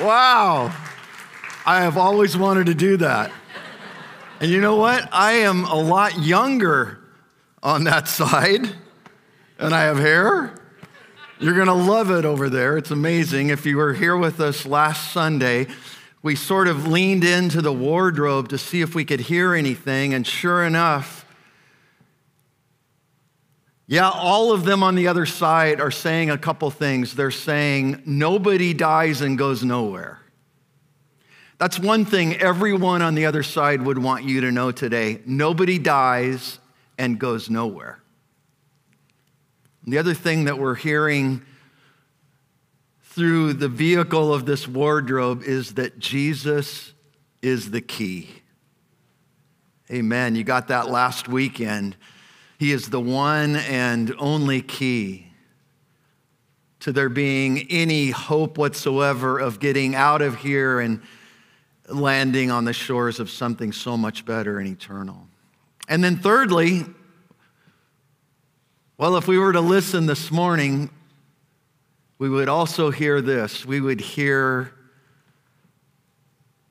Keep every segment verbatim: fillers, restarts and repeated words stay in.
Wow. I have always wanted to do that. And you know what? I am a lot younger on that side, and I have hair. You're going to love it over there. It's amazing. If you were here with us last Sunday, we sort of leaned into the wardrobe to see if we could hear anything, and sure enough, yeah, all of them on the other side are saying a couple things. They're saying, nobody dies and goes nowhere. That's one thing everyone on the other side would want you to know today. Nobody dies and goes nowhere. The other thing that we're hearing through the vehicle of this wardrobe is that Jesus is the key. Amen. You got that last weekend. He is the one and only key to there being any hope whatsoever of getting out of here and landing on the shores of something so much better and eternal. And then thirdly, well, if we were to listen this morning, we would also hear this. We would hear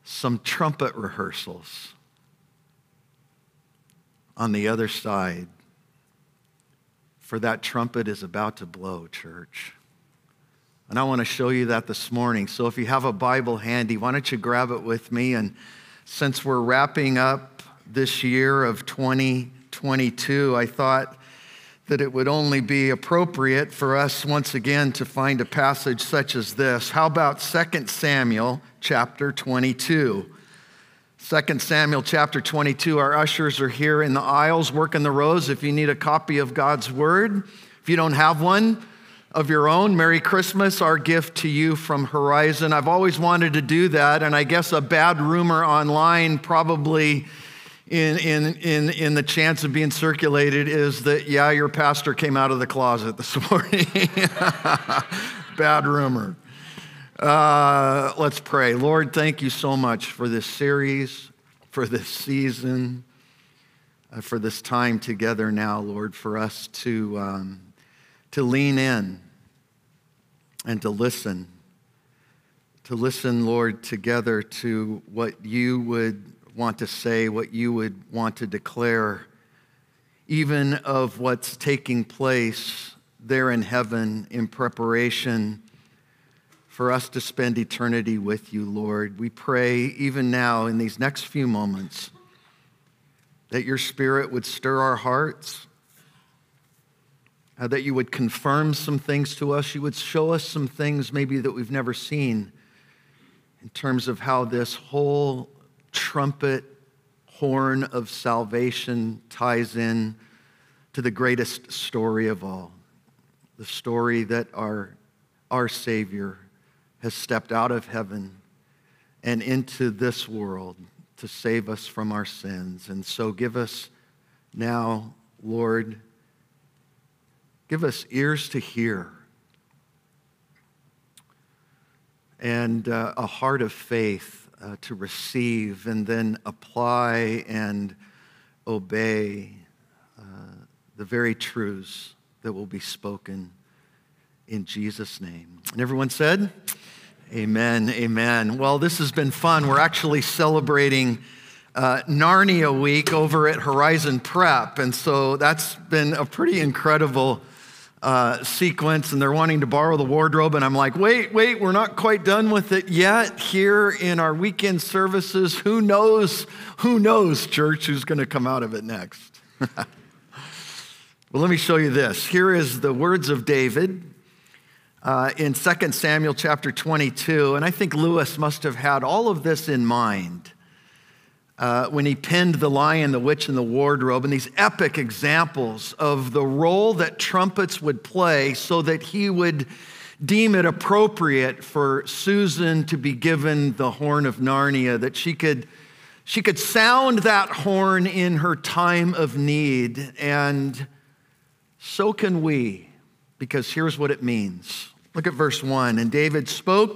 some trumpet rehearsals on the other side. For that trumpet is about to blow, church. And I want to show you that this morning. So if you have a Bible handy, why don't you grab it with me? And since we're wrapping up this year of twenty twenty-two, I thought that it would only be appropriate for us once again to find a passage such as this. How about Second Samuel chapter twenty-two? Second Samuel chapter twenty-two, our ushers are here in the aisles, working the rows. If you need a copy of God's Word, if you don't have one of your own, Merry Christmas, our gift to you from Horizon. I've always wanted to do that, and I guess a bad rumor online probably In, in, in, in the chance of being circulated is that, yeah, your pastor came out of the closet this morning. Bad rumor. Uh, let's pray. Lord, thank you so much for this series, for this season, uh, for this time together now, Lord, for us to, um, to lean in and to listen, to listen, Lord, together to what you would want to say, what you would want to declare, even of what's taking place there in heaven in preparation for us to spend eternity with you, Lord. We pray even now in these next few moments that your Spirit would stir our hearts, that you would confirm some things to us, you would show us some things maybe that we've never seen in terms of how this whole trumpet horn of salvation ties in to the greatest story of all, the story that our, our Savior has stepped out of heaven and into this world to save us from our sins. And so give us now, Lord, give us ears to hear and uh, a heart of faith Uh, to receive and then apply and obey uh, the very truths that will be spoken in Jesus' name. And everyone said, amen, amen. Well, this has been fun. We're actually celebrating uh, Narnia week over at Horizon Prep. And so that's been a pretty incredible Uh, sequence, and they're wanting to borrow the wardrobe, and I'm like, wait, wait, we're not quite done with it yet here in our weekend services. Who knows, who knows, church, who's going to come out of it next? Well, let me show you this. Here is the words of David uh, in Second Samuel chapter twenty-two, and I think Lewis must have had all of this in mind Uh, when he penned The Lion, the Witch, and the Wardrobe, and these epic examples of the role that trumpets would play so that he would deem it appropriate for Susan to be given the horn of Narnia, that she could, she could sound that horn in her time of need. And so can we, because here's what it means. Look at verse one. And David spoke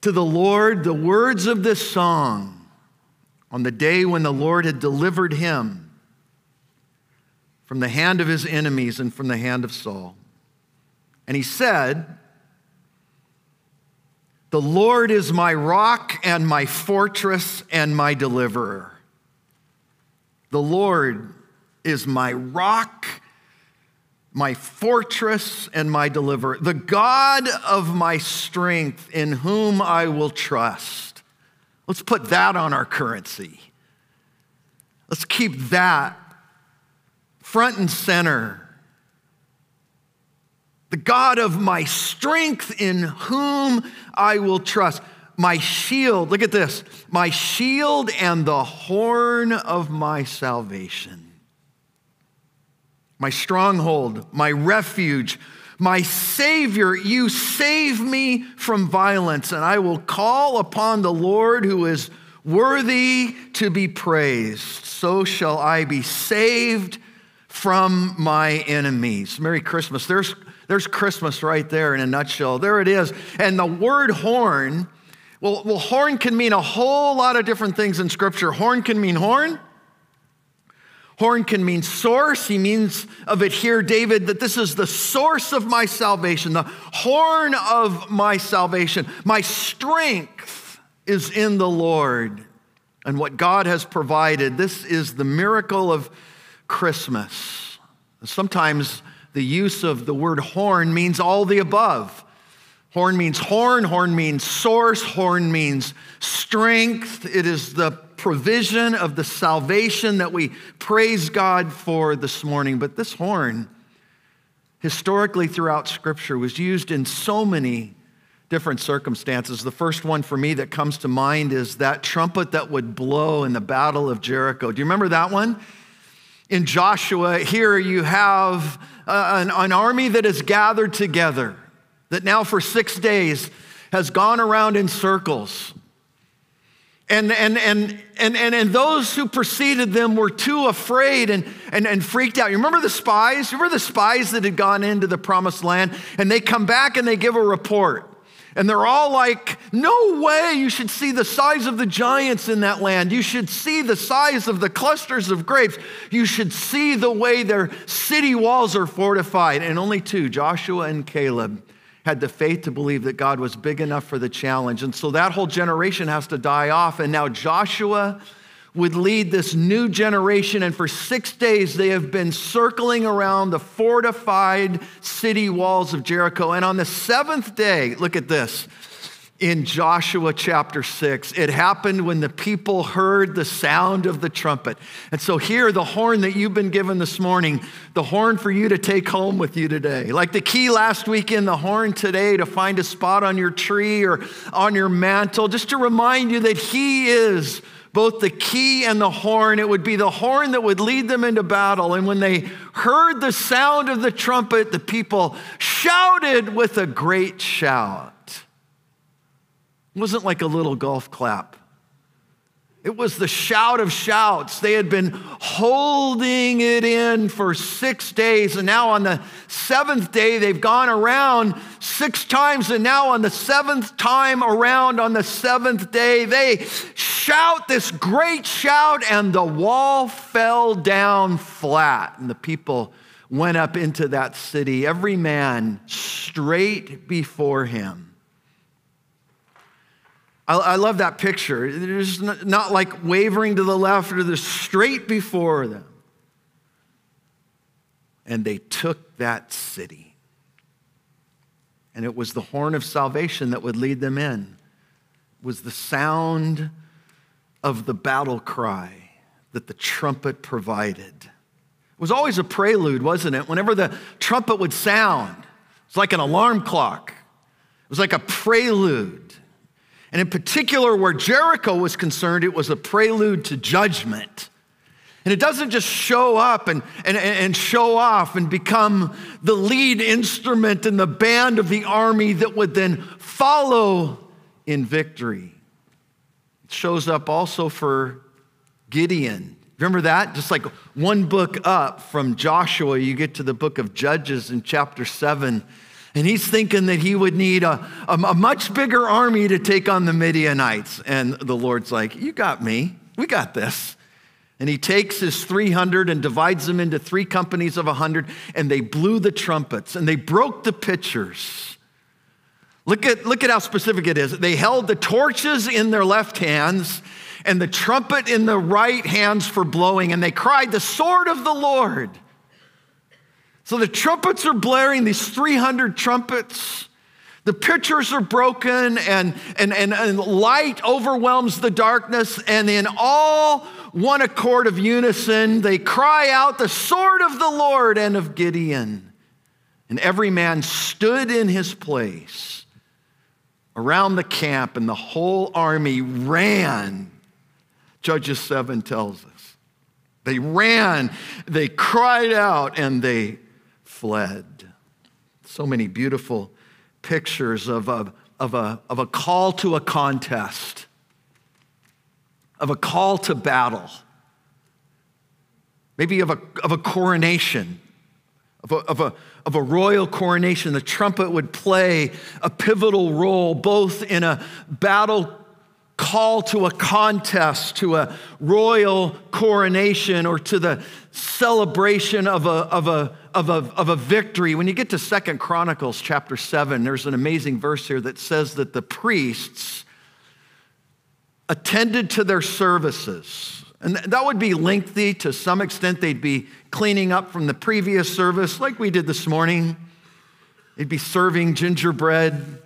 to the Lord the words of this song on the day when the Lord had delivered him from the hand of his enemies and from the hand of Saul. And he said, The Lord is my rock and my fortress and my deliverer. The Lord is my rock, my fortress, and my deliverer. The God of my strength, in whom I will trust. Let's put that on our currency. Let's keep that front and center. The God of my strength, in whom I will trust. My shield, look at this, my shield and the horn of my salvation. My stronghold, my refuge, my Savior, you save me from violence, and I will call upon the Lord who is worthy to be praised. So shall I be saved from my enemies. Merry Christmas. There's There's Christmas right there in a nutshell. There it is. And the word horn, well, well, horn can mean a whole lot of different things in Scripture. Horn can mean horn. Horn can mean source. He means of it here, David, that this is the source of my salvation, the horn of my salvation. My strength is in the Lord and what God has provided. This is the miracle of Christmas. Sometimes the use of the word horn means all the above. Horn means horn, horn means source, horn means strength. It is the provision of the salvation that we praise God for this morning. But this horn, historically throughout Scripture, was used in so many different circumstances. The first one for me that comes to mind is that trumpet that would blow in the Battle of Jericho. Do you remember that one? In Joshua, here you have uh, an, an army that is gathered together, that now for six days has gone around in circles. And, and, and, and, and, and those who preceded them were too afraid and, and, and freaked out. You remember the spies? You remember the spies that had gone into the promised land? And they come back and they give a report. And they're all like, no way, you should see the size of the giants in that land. You should see the size of the clusters of grapes. You should see the way their city walls are fortified. And only two, Joshua and Caleb, had the faith to believe that God was big enough for the challenge. And so that whole generation has to die off. And now Joshua would lead this new generation. And for six days, they have been circling around the fortified city walls of Jericho. And on the seventh day, look at this, in Joshua chapter six, it happened when the people heard the sound of the trumpet. And so here, the horn that you've been given this morning, the horn for you to take home with you today. Like the key last weekend, the horn today to find a spot on your tree or on your mantle, just to remind you that he is both the key and the horn. It would be the horn that would lead them into battle. And when they heard the sound of the trumpet, the people shouted with a great shout. It wasn't like a little golf clap. It was the shout of shouts. They had been holding it in for six days. And now on the seventh day, they've gone around six times. And now on the seventh time around, on the seventh day, they shout this great shout, and the wall fell down flat. And the people went up into that city, every man straight before him. I love that picture. There's not like wavering to the left or the straight before them. And they took that city. And it was the horn of salvation that would lead them in. It was the sound of the battle cry that the trumpet provided. It was always a prelude, wasn't it? Whenever the trumpet would sound, it's like an alarm clock. It was like a prelude. And in particular, where Jericho was concerned, it was a prelude to judgment. And it doesn't just show up and, and, and show off and become the lead instrument in the band of the army that would then follow in victory. It shows up also for Gideon. Remember that? Just like one book up from Joshua, you get to the book of Judges in chapter seven. And he's thinking that he would need a, a, a much bigger army to take on the Midianites. And the Lord's like, you got me. We got this. And he takes his three hundred and divides them into three companies of one hundred. And they blew the trumpets and they broke the pitchers. Look at, look at how specific it is. They held the torches in their left hands and the trumpet in the right hands for blowing, and they cried, "The sword of the Lord." So the trumpets are blaring, these three hundred trumpets. The pictures are broken, and, and, and, and light overwhelms the darkness, and in all one accord of unison, they cry out, "The sword of the Lord and of Gideon." And every man stood in his place around the camp, and the whole army ran. Judges seven tells us. They ran, they cried out, and they fled. So many beautiful pictures of a, of a, of a call to a contest, of a call to battle, maybe of a, of a coronation, of a, of a, of a royal coronation. The trumpet would play a pivotal role both in a battle call to a contest, to a royal coronation, or to the celebration of a, of a, of a, of a victory. When you get to Second Chronicles chapter seven, there's an amazing verse here that says that the priests attended to their services. And that would be lengthy to some extent. They'd be cleaning up from the previous service like we did this morning. They'd be serving gingerbread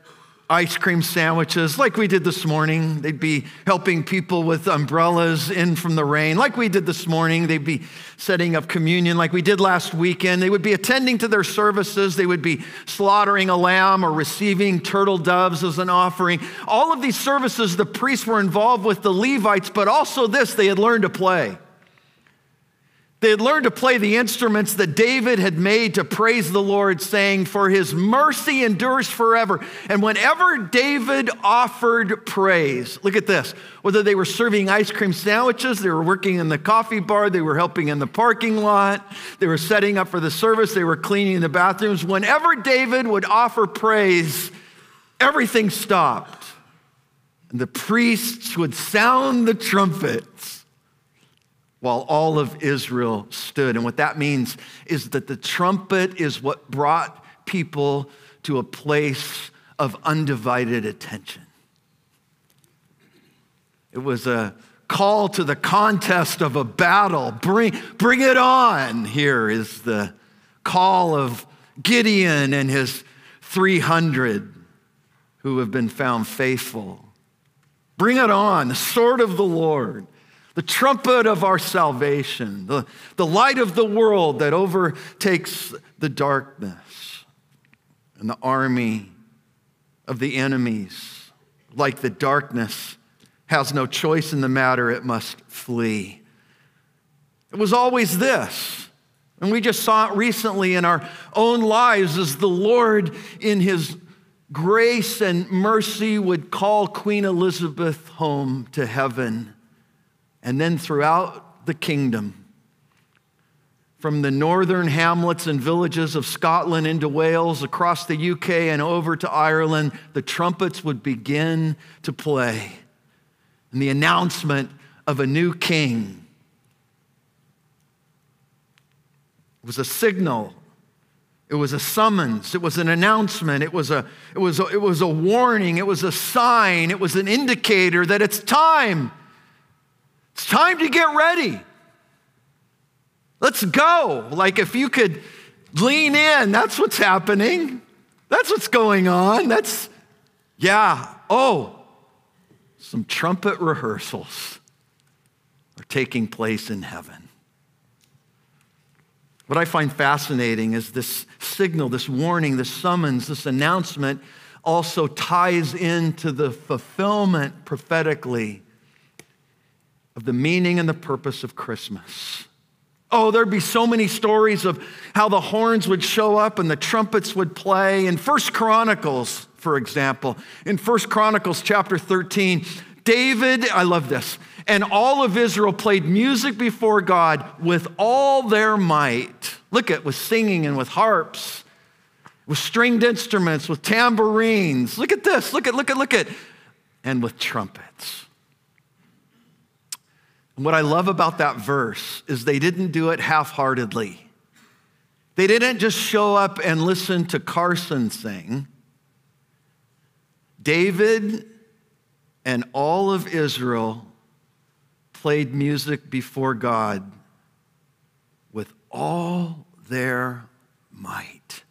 ice cream sandwiches like we did this morning. They'd be helping people with umbrellas in from the rain like we did this morning. They'd be setting up communion like we did last weekend. They would be attending to their services. They would be slaughtering a lamb or receiving turtle doves as an offering. All of these services the priests were involved with, the Levites, but also this, they had learned to play. They had learned to play the instruments that David had made to praise the Lord, saying, "For his mercy endures forever." And whenever David offered praise, look at this, whether they were serving ice cream sandwiches, they were working in the coffee bar, they were helping in the parking lot, they were setting up for the service, they were cleaning the bathrooms. Whenever David would offer praise, everything stopped. And the priests would sound the trumpets while all of Israel stood. And what that means is that the trumpet is what brought people to a place of undivided attention. It was a call to the contest of a battle. Bring, bring it on. Here is the call of Gideon and his three hundred who have been found faithful. Bring it on, the sword of the Lord, the trumpet of our salvation, the, the light of the world that overtakes the darkness. And the army of the enemies, like the darkness, has no choice in the matter. It must flee. It was always this. And we just saw it recently in our own lives as the Lord in his grace and mercy would call Queen Elizabeth home to heaven. And then throughout the kingdom, from the northern hamlets and villages of Scotland into Wales, across the U K and over to Ireland, the trumpets would begin to play. And the announcement of a new king was a signal. It was a summons. It was an announcement. It was a, it was a, it was a warning. It was a sign. It was an indicator that it's time. It's time to get ready. Let's go. Like if you could lean in, that's what's happening. That's what's going on. That's, yeah. Oh, some trumpet rehearsals are taking place in heaven. What I find fascinating is this signal, this warning, this summons, this announcement also ties into the fulfillment prophetically of the meaning and the purpose of Christmas. Oh, there'd be so many stories of how the horns would show up and the trumpets would play. In First Chronicles, for example, in First Chronicles chapter thirteen, David, I love this, and all of Israel played music before God with all their might. Look at, with singing and with harps, with stringed instruments, with tambourines. Look at this, look at, look at, look at, and with trumpets. What I love about that verse is they didn't do it half-heartedly. They didn't just show up and listen to Carson sing. David and all of Israel played music before God with all their might.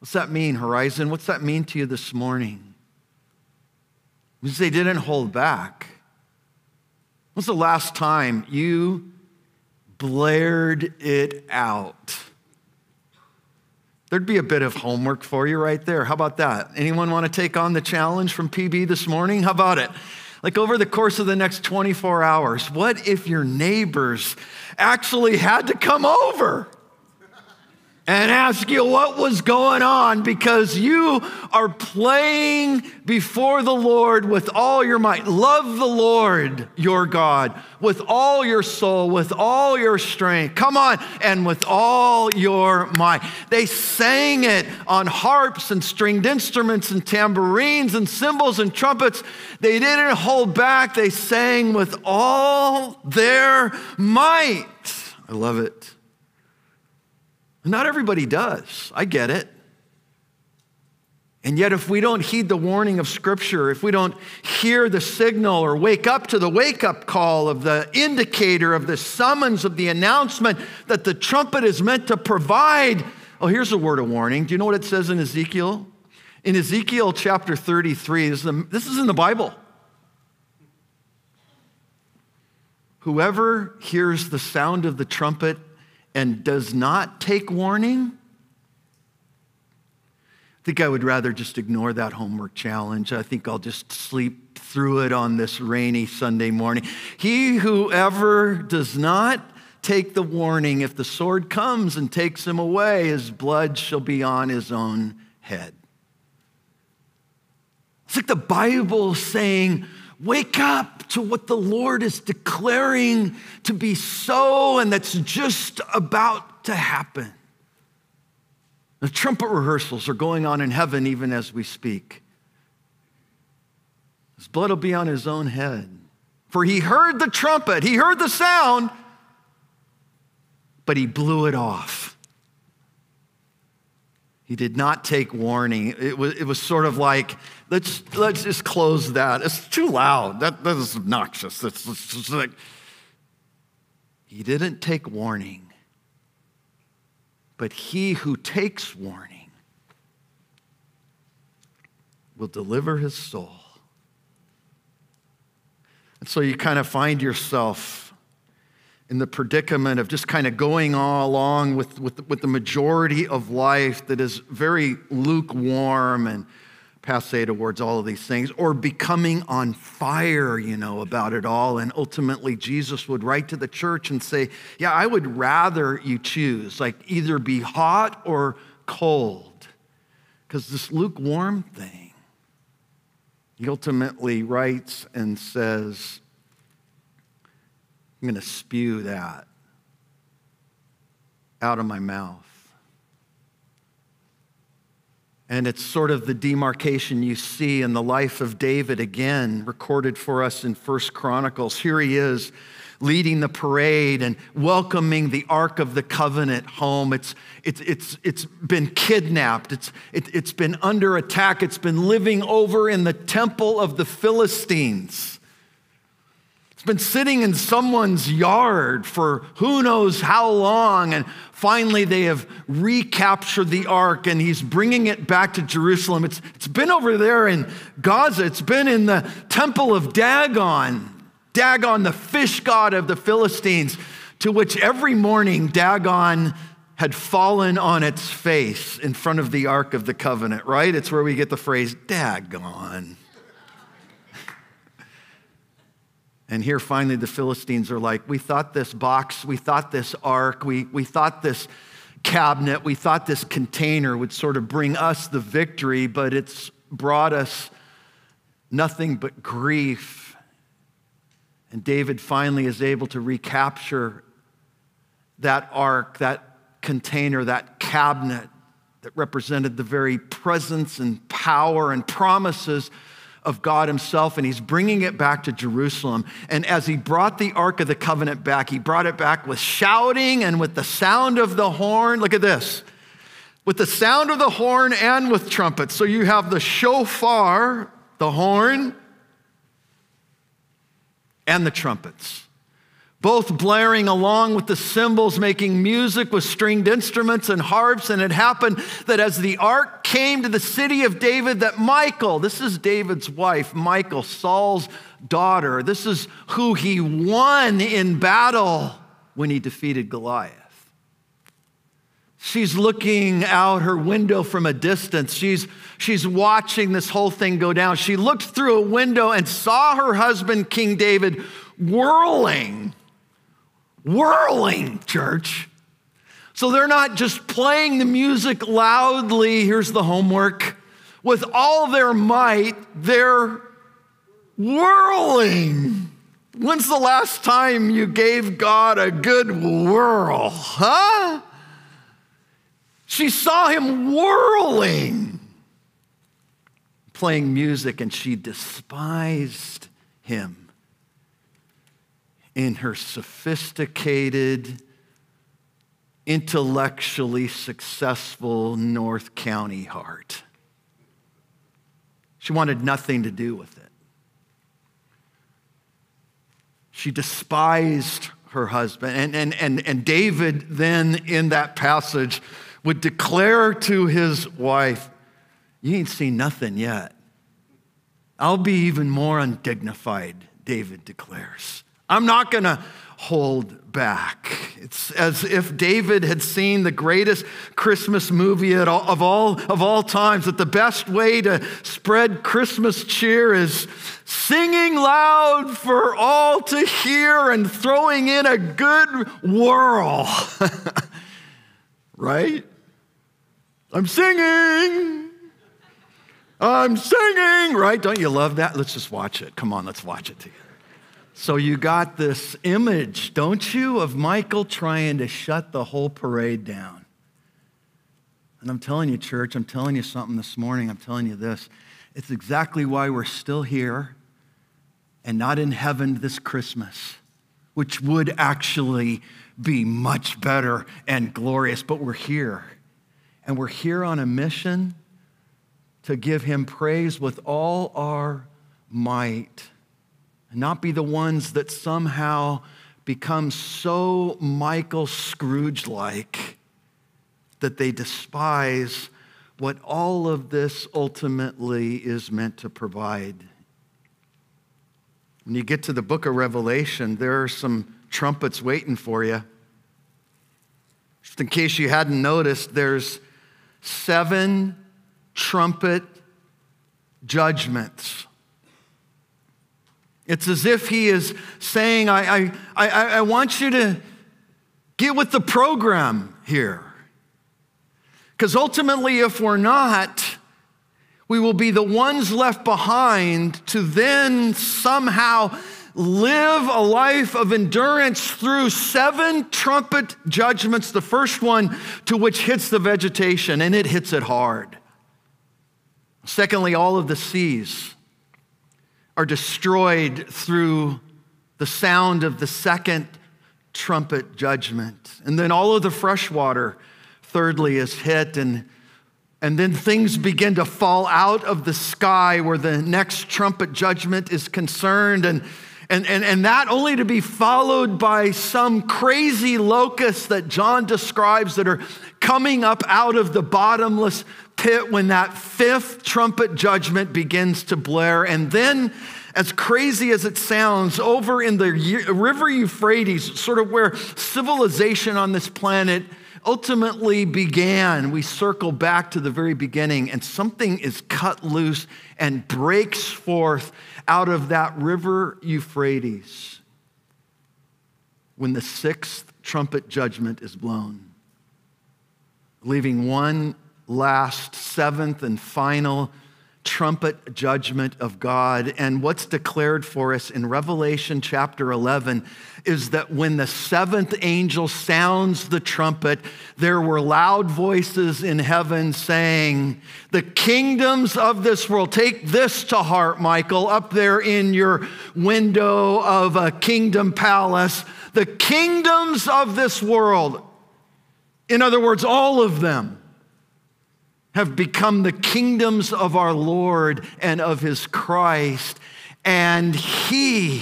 What's that mean, Horizon? What's that mean to you this morning? It means they didn't hold back. When's the last time you blared it out? There'd be a bit of homework for you right there. How about that? Anyone want to take on the challenge from P B this morning? How about it? Like over the course of the next twenty-four hours, what if your neighbors actually had to come over and ask you what was going on because you are playing before the Lord with all your might? Love the Lord your God with all your soul, with all your strength. Come on, and with all your might. They sang it on harps and stringed instruments and tambourines and cymbals and trumpets. They didn't hold back. They sang with all their might. I love it. Not everybody does. I get it. And yet if we don't heed the warning of Scripture, if we don't hear the signal or wake up to the wake-up call of the indicator, of the summons, of the announcement that the trumpet is meant to provide, oh, here's a word of warning. Do you know what it says in Ezekiel? In Ezekiel chapter thirty-three, this is in the Bible. Whoever hears the sound of the trumpet and does not take warning, I think I would rather just ignore that homework challenge. I think I'll just sleep through it on this rainy Sunday morning. He whoever does not take the warning, if the sword comes and takes him away, his blood shall be on his own head. It's like the Bible saying, wake up to what the Lord is declaring to be so, and that's just about to happen. The trumpet rehearsals are going on in heaven even as we speak. His blood will be on his own head. For he heard the trumpet, he heard the sound, but he blew it off. He did not take warning. It was, it was sort of like, Let's, let's just close that. It's too loud. That, that is obnoxious. That's, that's just like. He didn't take warning, but he who takes warning will deliver his soul. And so you kind of find yourself in the predicament of just kind of going all along with, with, with the majority of life that is very lukewarm and passe towards all of these things, or becoming on fire, you know, about it all. And ultimately, Jesus would write to the church and say, yeah, I would rather you choose, like either be hot or cold, because this lukewarm thing, he ultimately writes and says, I'm going to spew that out of my mouth. And it's sort of the demarcation you see in the life of David again, recorded for us in First Chronicles. Here he is leading the parade and welcoming the Ark of the Covenant home. It's, it's, it's, it's been kidnapped. It's, it, it's been under attack. It's been living over in the temple of the Philistines. It's been sitting in someone's yard for who knows how long, and finally they have recaptured the ark and he's bringing it back to Jerusalem. It's, it's been over there in Gaza. It's been in the temple of Dagon. Dagon, the fish god of the Philistines, to which every morning Dagon had fallen on its face in front of the Ark of the Covenant, right? It's where we get the phrase, Dagon. And here finally the Philistines are like, we thought this box, we thought this ark, we, we thought this cabinet, we thought this container would sort of bring us the victory, but it's brought us nothing but grief. And David finally is able to recapture that ark, that container, that cabinet that represented the very presence and power and promises of God himself, and he's bringing it back to Jerusalem. And as he brought the Ark of the Covenant back, he brought it back with shouting and with the sound of the horn. Look at this. with the sound of the horn and with trumpets. So you have the shofar, the horn, and the trumpets, both blaring along with the cymbals, making music with stringed instruments and harps. And it happened that as the ark came to the city of David, that Michal, this is David's wife, Michal, Saul's daughter, this is who he won in battle when he defeated Goliath. She's looking out her window from a distance. She's, she's watching this whole thing go down. She looked through a window and saw her husband, King David, whirling. Whirling, church. So they're not just playing the music loudly, here's the homework, with all their might, they're whirling. When's the last time you gave God a good whirl, huh? She saw him whirling, playing music, and she despised him. In her sophisticated, intellectually successful North County heart. She wanted nothing to do with it. She despised her husband. And, and, and, and David then in that passage would declare to his wife, "You ain't seen nothing yet. I'll be even more undignified," David declares. "I'm not going to hold back." It's as if David had seen the greatest Christmas movie at all, of, all, of all times, that the best way to spread Christmas cheer is singing loud for all to hear and throwing in a good whirl. Right? I'm singing. I'm singing. Right? Don't you love that? Let's just watch it. Come on, let's watch it together. So you got this image, don't you, of Michael trying to shut the whole parade down. And I'm telling you, church, I'm telling you something this morning. I'm telling you this. It's exactly why we're still here and not in heaven this Christmas, which would actually be much better and glorious. But we're here, and we're here on a mission to give him praise with all our might. Not be the ones that somehow become so Michael Scrooge-like that they despise what all of this ultimately is meant to provide. When you get to the book of Revelation, there are some trumpets waiting for you. Just in case you hadn't noticed, there's seven trumpet judgments. It's as if he is saying, I, I, I, I want you to get with the program here. Because ultimately, if we're not, we will be the ones left behind to then somehow live a life of endurance through seven trumpet judgments, the first one to which hits the vegetation, and it hits it hard. Secondly, all of the seas are destroyed through the sound of the second trumpet judgment. And then all of the fresh water, thirdly, is hit, and, and then things begin to fall out of the sky where the next trumpet judgment is concerned, and, and, and, and that only to be followed by some crazy locusts that John describes that are coming up out of the bottomless pit when that fifth trumpet judgment begins to blare. And then, as crazy as it sounds, over in the river Euphrates, sort of where civilization on this planet ultimately began, we circle back to the very beginning, and something is cut loose and breaks forth out of that river Euphrates when the sixth trumpet judgment is blown, leaving one last, seventh, and final trumpet judgment of God. And what's declared for us in Revelation chapter eleven is that when the seventh angel sounds the trumpet, there were loud voices in heaven saying, "The kingdoms of this world," take this to heart, Michael, up there in your window of a kingdom palace, "the kingdoms of this world," in other words, all of them, have become the kingdoms of our Lord and of his Christ, and he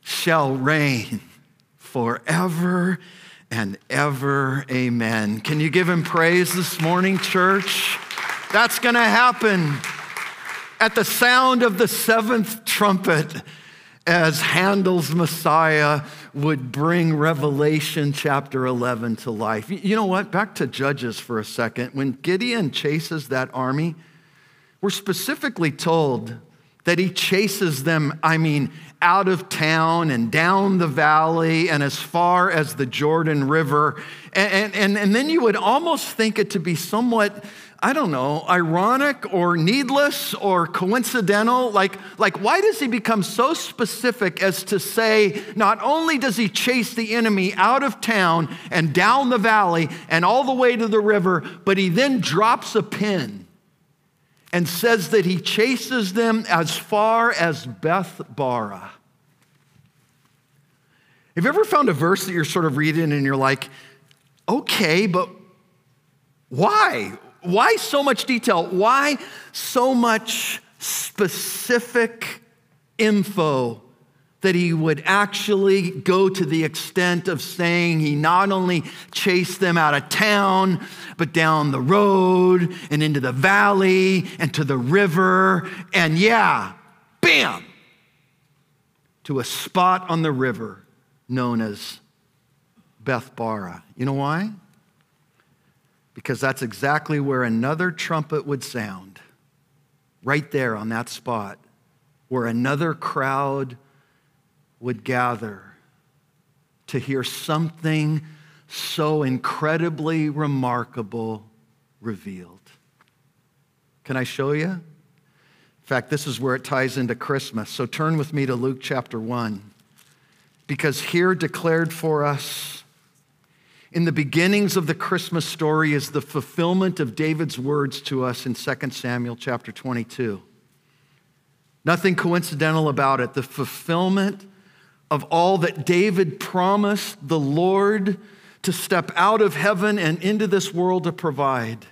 shall reign forever and ever. Amen. Can you give him praise this morning, church? That's going to happen at the sound of the seventh trumpet, as Handel's Messiah would bring Revelation chapter eleven to life. You know what? Back to Judges for a second. When Gideon chases that army, we're specifically told that he chases them, I mean, out of town and down the valley and as far as the Jordan River. And, and, and then you would almost think it to be somewhat, I don't know, ironic or needless or coincidental. Like, like, why does he become so specific as to say, not only does he chase the enemy out of town and down the valley and all the way to the river, but he then drops a pin and says that he chases them as far as Beth Barah. Have you ever found a verse that you're sort of reading and you're like, okay, but why? Why so much detail? Why so much specific info that he would actually go to the extent of saying he not only chased them out of town, but down the road and into the valley and to the river and yeah, bam, to a spot on the river known as Beth Barah. You know why? Because that's exactly where another trumpet would sound, right there on that spot, where another crowd would gather to hear something so incredibly remarkable revealed. Can I show you? In fact, this is where it ties into Christmas. So turn with me to Luke chapter one, because here declared for us in the beginnings of the Christmas story is the fulfillment of David's words to us in Second Samuel chapter twenty-two. Nothing coincidental about it. The fulfillment of all that David promised the Lord to step out of heaven and into this world to provide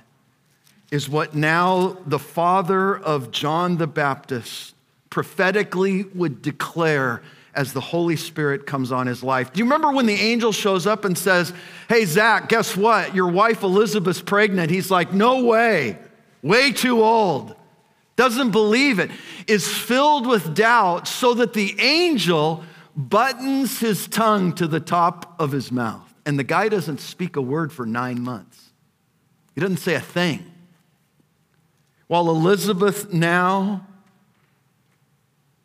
is what now the father of John the Baptist prophetically would declare as the Holy Spirit comes on his life. Do you remember when the angel shows up and says, hey, Zach, guess what? Your wife Elizabeth's pregnant. He's like, no way, way too old. Doesn't believe it, is filled with doubt, so that the angel buttons his tongue to the top of his mouth. And the guy doesn't speak a word for nine months. He doesn't say a thing. While Elizabeth now,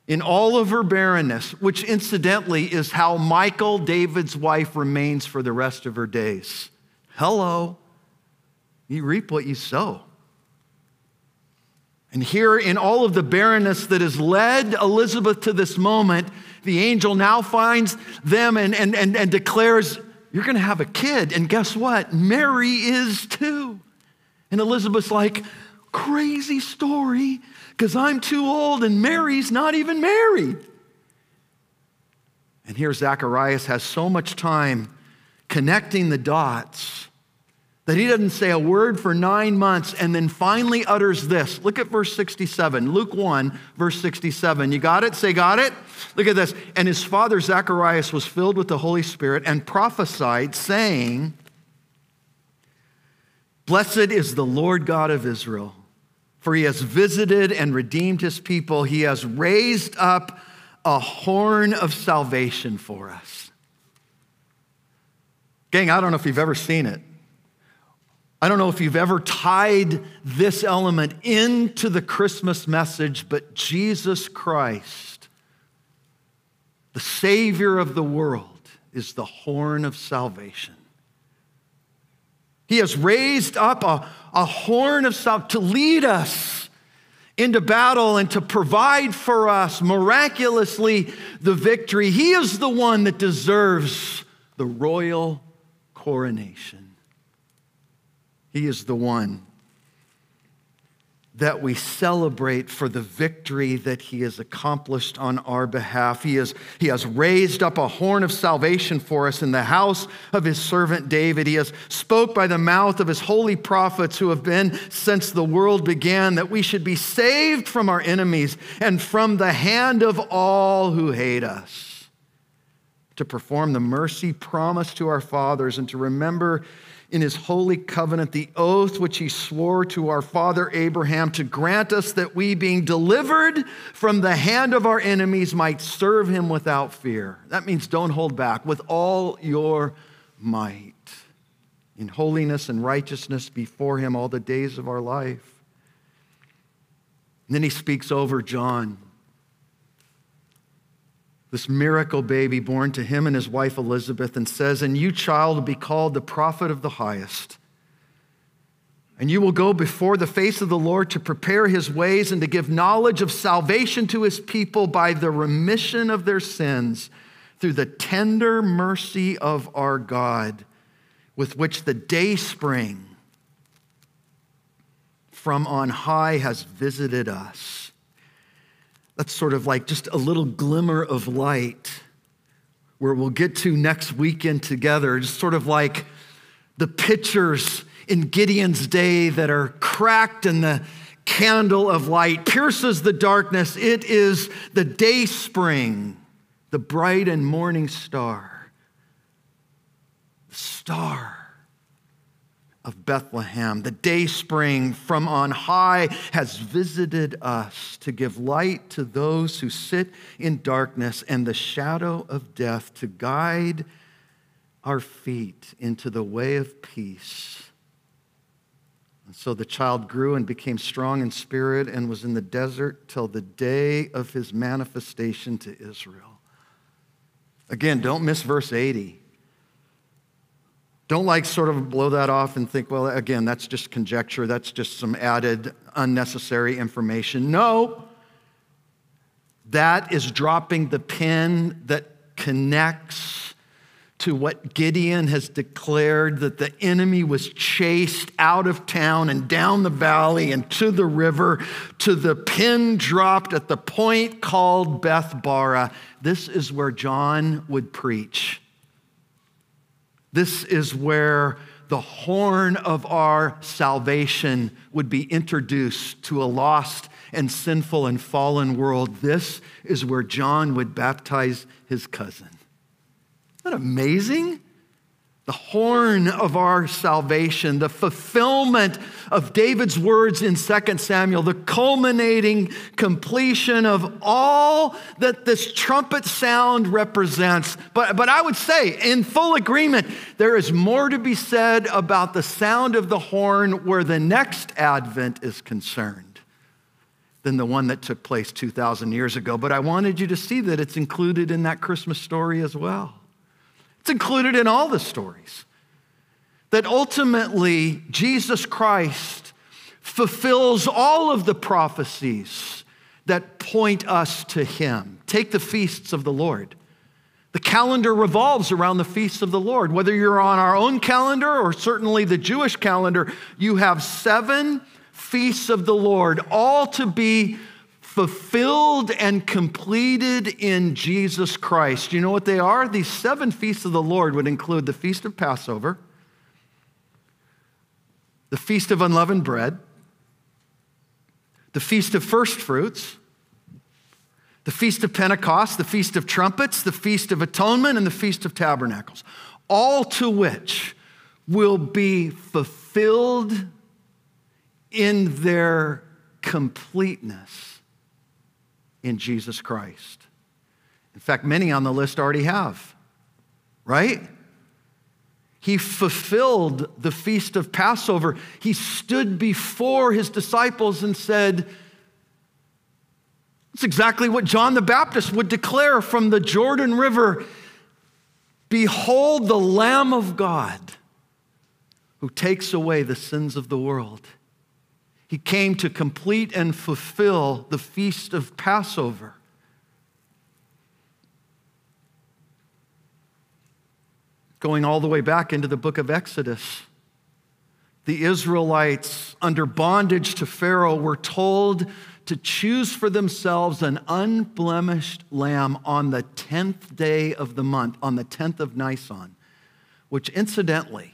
in all of her barrenness, which incidentally is how Michal, David's wife, remains for the rest of her days. Hello, you reap what you sow. And here in all of the barrenness that has led Elizabeth to this moment, the angel now finds them and, and, and, and declares, you're going to have a kid. And guess what? Mary is too. And Elizabeth's like, crazy story, because I'm too old and Mary's not even married. And here Zacharias has so much time connecting the dots that he doesn't say a word for nine months and then finally utters this. Look at verse sixty-seven, Luke one, verse sixty-seven. You got it? Say, got it? Look at this. And his father Zacharias was filled with the Holy Spirit and prophesied, saying, blessed is the Lord God of Israel, for he has visited and redeemed his people. He has raised up a horn of salvation for us. Gang, I don't know if you've ever seen it. I don't know if you've ever tied this element into the Christmas message, but Jesus Christ, the Savior of the world, is the horn of salvation. He has raised up a, a horn of salvation to lead us into battle and to provide for us miraculously the victory. He is the one that deserves the royal coronation. He is the one that we celebrate for the victory that he has accomplished on our behalf. He is, he has raised up a horn of salvation for us in the house of his servant David. He has spoke by the mouth of his holy prophets who have been since the world began, that we should be saved from our enemies and from the hand of all who hate us, to perform the mercy promised to our fathers, and to remember in his holy covenant the oath which he swore to our father Abraham, to grant us that we, being delivered from the hand of our enemies, might serve him without fear. That means don't hold back. With all your might, in holiness and righteousness before him all the days of our life. And then he speaks over John, this miracle baby born to him and his wife Elizabeth, and says, "And you, child, will be called the prophet of the highest. And you will go before the face of the Lord to prepare his ways and to give knowledge of salvation to his people by the remission of their sins through the tender mercy of our God, with which the dayspring from on high has visited us." That's sort of like just a little glimmer of light where we'll get to next weekend together. Just sort of like the pictures in Gideon's day that are cracked and the candle of light pierces the darkness. It is the day spring, the bright and morning star, the star of Bethlehem. The day spring from on high has visited us to give light to those who sit in darkness and the shadow of death, to guide our feet into the way of peace. And so the child grew and became strong in spirit and was in the desert till the day of his manifestation to Israel. Again, don't miss verse eighty. Don't like sort of blow that off and think, well, again, that's just conjecture. That's just some added unnecessary information. No, that is dropping the pin that connects to what Gideon has declared, that the enemy was chased out of town and down the valley and to the river, to the pin dropped at the point called Beth Barah. This is where John would preach. This is where the horn of our salvation would be introduced to a lost and sinful and fallen world. This is where John would baptize his cousin. Isn't that amazing? The horn of our salvation, the fulfillment of David's words in Second Samuel, the culminating completion of all that this trumpet sound represents. But, but I would say, in full agreement, there is more to be said about the sound of the horn where the next advent is concerned than the one that took place two thousand years ago. But I wanted you to see that it's included in that Christmas story as well. It's included in all the stories, that ultimately Jesus Christ fulfills all of the prophecies that point us to him. Take the feasts of the Lord. The calendar revolves around the feasts of the Lord. Whether you're on our own calendar or certainly the Jewish calendar, you have seven feasts of the Lord, all to be fulfilled and completed in Jesus Christ. You know what they are? These seven feasts of the Lord would include the Feast of Passover, the Feast of Unleavened Bread, the Feast of First Fruits, the Feast of Pentecost, the Feast of Trumpets, the Feast of Atonement, and the Feast of Tabernacles, all to which will be fulfilled in their completeness in Jesus Christ. In fact, many on the list already have, right? He fulfilled the feast of Passover. He stood before his disciples and said, it's exactly what John the Baptist would declare from the Jordan River. Behold the Lamb of God who takes away the sins of the world. He came to complete and fulfill the feast of Passover. Going all the way back into the book of Exodus, the Israelites under bondage to Pharaoh were told to choose for themselves an unblemished lamb on the tenth day of the month, on the tenth of Nisan, which incidentally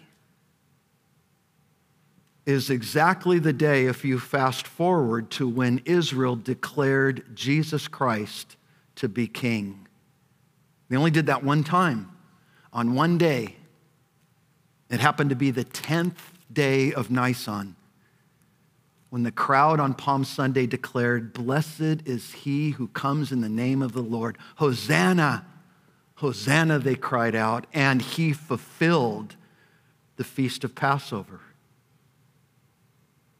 is exactly the day, if you fast forward to when Israel declared Jesus Christ to be king. They only did that one time, on one day. It happened to be the tenth day of Nisan, when the crowd on Palm Sunday declared, "Blessed is he who comes in the name of the Lord. Hosanna, Hosanna," they cried out, and he fulfilled the feast of Passover.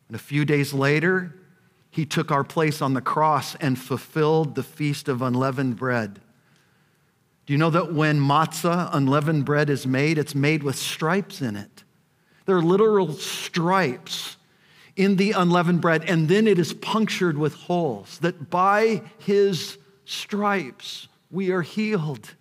And a few days later, he took our place on the cross and fulfilled the feast of unleavened bread. Do you know that when matzah, unleavened bread, is made, it's made with stripes in it? There are literal stripes in the unleavened bread, and then it is punctured with holes, that by his stripes we are healed,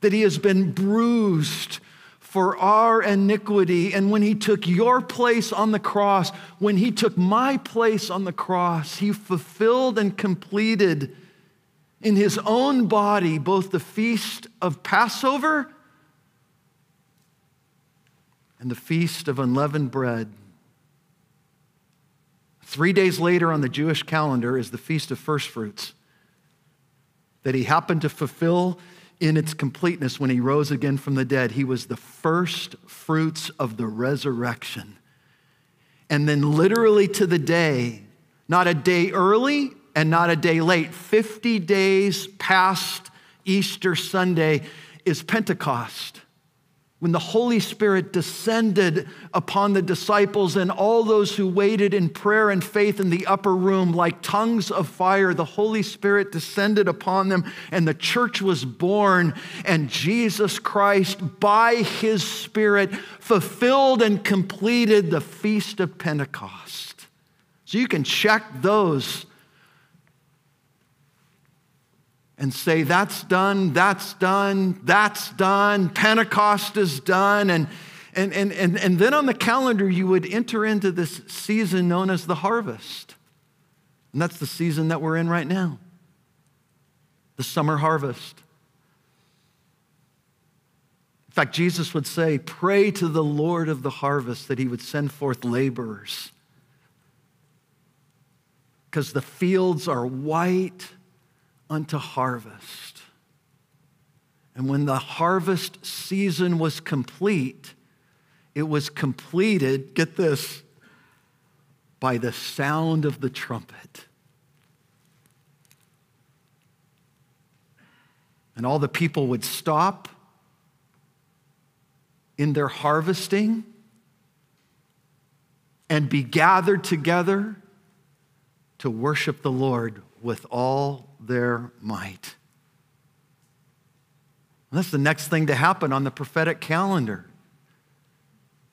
that he has been bruised for our iniquity. And when he took your place on the cross, when he took my place on the cross, he fulfilled and completed in his own body both the feast of Passover and the feast of unleavened bread. Three days later on the Jewish calendar is the Feast of First Fruits that he happened to fulfill in its completeness when he rose again from the dead. He was the first fruits of the resurrection. And then literally to the day, not a day early, and not a day late, fifty days past Easter Sunday is Pentecost, when the Holy Spirit descended upon the disciples and all those who waited in prayer and faith in the upper room like tongues of fire. The Holy Spirit descended upon them, and the church was born, and Jesus Christ, by his Spirit, fulfilled and completed the Feast of Pentecost. So you can check those and say, that's done, that's done, that's done, Pentecost is done. And, and, and, and, and then on the calendar, you would enter into this season known as the harvest. And that's the season that we're in right now, the summer harvest. In fact, Jesus would say, pray to the Lord of the harvest that he would send forth laborers, because the fields are white unto harvest. And when the harvest season was complete, it was completed, get this, by the sound of the trumpet. And all the people would stop in their harvesting and be gathered together to worship the Lord with all their might. And that's the next thing to happen on the prophetic calendar.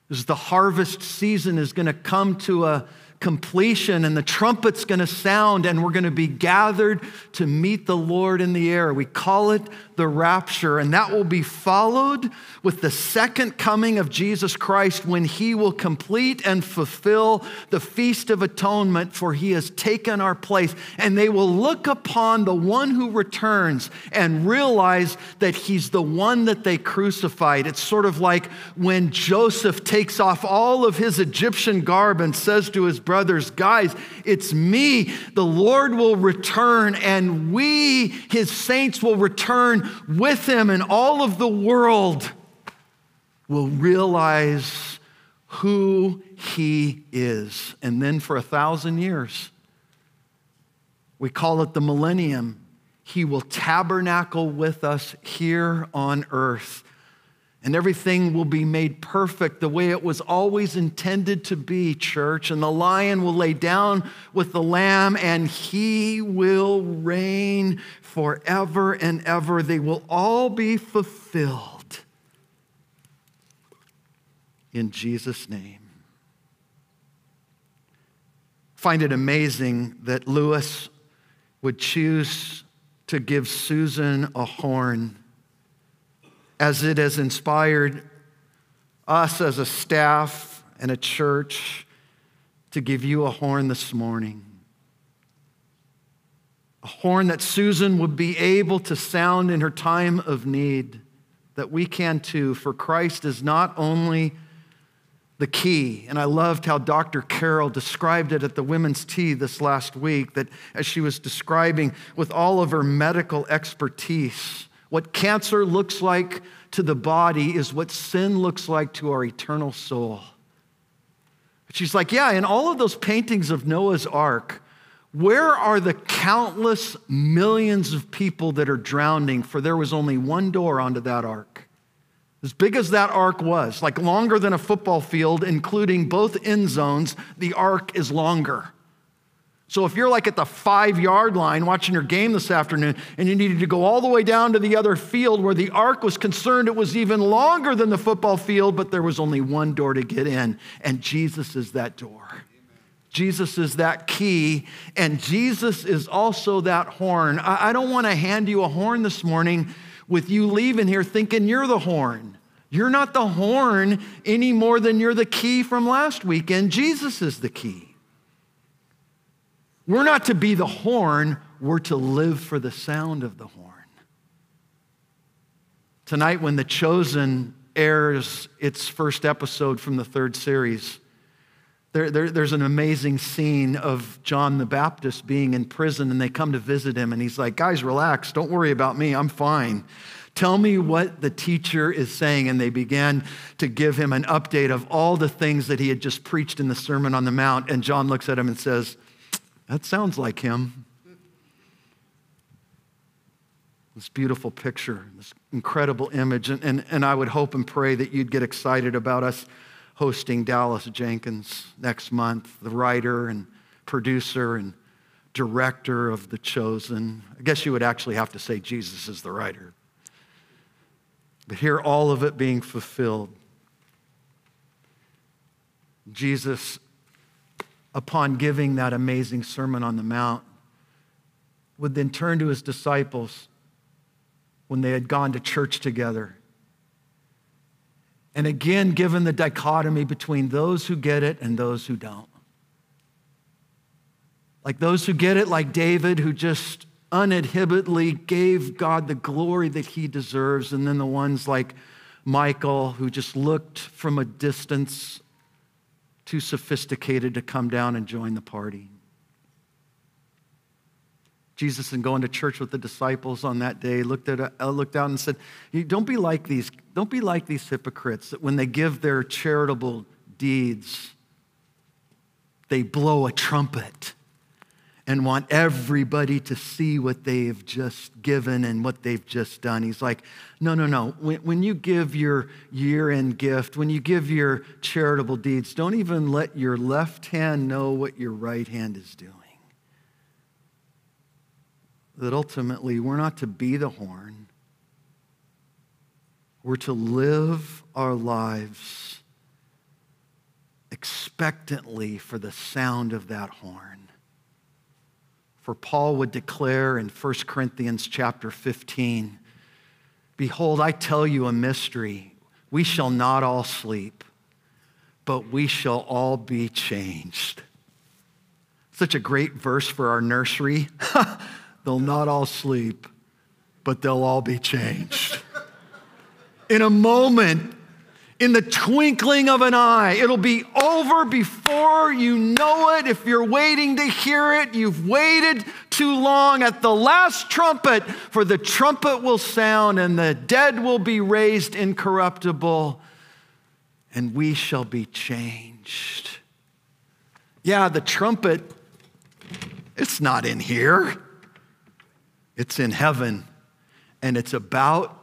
Is the harvest season is going to come to a completion, and the trumpet's going to sound, and we're going to be gathered to meet the Lord in the air. We call it the rapture, and that will be followed with the second coming of Jesus Christ, when he will complete and fulfill the Feast of Atonement, for he has taken our place. And they will look upon the one who returns and realize that he's the one that they crucified. It's sort of like when Joseph takes off all of his Egyptian garb and says to his brothers, "Guys, it's me." The Lord will return, and we, his saints, will return with him, and all of the world will realize who he is. And then for a thousand years, we call it the millennium, he will tabernacle with us here on earth. And everything will be made perfect the way it was always intended to be, church. And the lion will lay down with the lamb, and he will reign forever and ever. They will all be fulfilled in Jesus' name. I find it amazing that Lewis would choose to give Susan a horn, as it has inspired us as a staff, and a church to give you a horn this morning. A horn that Susan would be able to sound in her time of need, that we can too, for Christ is not only the key, and I loved how Doctor Carroll described it at the women's tea this last week, that as she was describing with all of her medical expertise, what cancer looks like to the body is what sin looks like to our eternal soul. But she's like, yeah, in all of those paintings of Noah's Ark, where are the countless millions of people that are drowning? For there was only one door onto that ark. As big as that ark was, like longer than a football field, including both end zones, the ark is longer. So if you're like at the five-yard line watching your game this afternoon and you needed to go all the way down to the other field where the ark was concerned, it was even longer than the football field, but there was only one door to get in, and Jesus is that door. Amen. Jesus is that key, and Jesus is also that horn. I, I don't want to hand you a horn this morning with you leaving here thinking you're the horn. You're not the horn any more than you're the key from last weekend. Jesus is the key. We're not to be the horn. We're to live for the sound of the horn. Tonight when The Chosen airs its first episode from the third series, there, there, there's an amazing scene of John the Baptist being in prison, and they come to visit him, and he's like, guys, relax. Don't worry about me. I'm fine. Tell me what the teacher is saying. And they began to give him an update of all the things that he had just preached in the Sermon on the Mount. And John looks at him and says, that sounds like him. This beautiful picture, this incredible image. And, and, and I would hope and pray that you'd get excited about us hosting Dallas Jenkins next month, the writer and producer and director of The Chosen. I guess you would actually have to say Jesus is the writer. But here, all of it being fulfilled. Jesus, upon giving that amazing Sermon on the Mount, would then turn to his disciples when they had gone to church together. And again, given the dichotomy between those who get it and those who don't. Like those who get it, like David, who just uninhibitedly gave God the glory that he deserves. And then the ones like Michael, who just looked from a distance, too sophisticated to come down and join the party. Jesus, in going to church with the disciples on that day, looked at uh, looked out and said, "Don't be like these. Don't be like these hypocrites. That when they give their charitable deeds, they blow a trumpet and want everybody to see what they've just given and what they've just done." He's like, no, no, no. When, when you give your year-end gift, when you give your charitable deeds, don't even let your left hand know what your right hand is doing. That ultimately we're not to be the horn. We're to live our lives expectantly for the sound of that horn. For Paul would declare in First Corinthians chapter fifteen, behold, I tell you a mystery. We shall not all sleep, but we shall all be changed. Such a great verse for our nursery. They'll not all sleep, but they'll all be changed. In a moment, in the twinkling of an eye, it'll be over before you know it. If you're waiting to hear it, you've waited too long. At the last trumpet, for the trumpet will sound, and the dead will be raised incorruptible, and we shall be changed. Yeah, the trumpet, it's not in here. It's in heaven, and it's about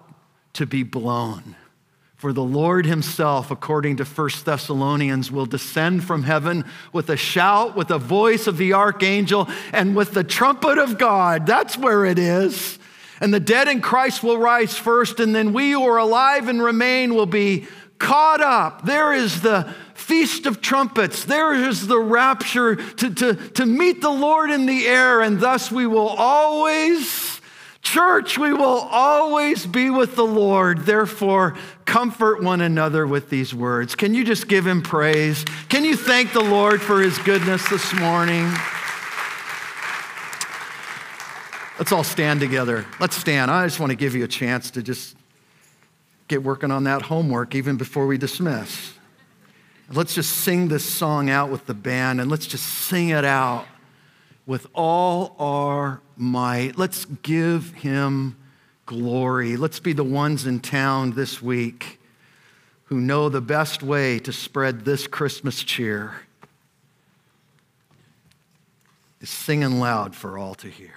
to be blown. For the Lord himself, according to First Thessalonians, will descend from heaven with a shout, with a voice of the archangel, and with the trumpet of God. That's where it is. And the dead in Christ will rise first, and then we who are alive and remain will be caught up. There is the feast of trumpets. There is the rapture to, to, to meet the Lord in the air, and thus we will always Church, we will always be with the Lord. Therefore, comfort one another with these words. Can you just give him praise? Can you thank the Lord for his goodness this morning? Let's all stand together. Let's stand. I just want to give you a chance to just get working on that homework even before we dismiss. Let's just sing this song out with the band, and let's just sing it out with all our might. Let's give him glory. Let's be the ones in town this week who know the best way to spread this Christmas cheer is singing loud for all to hear.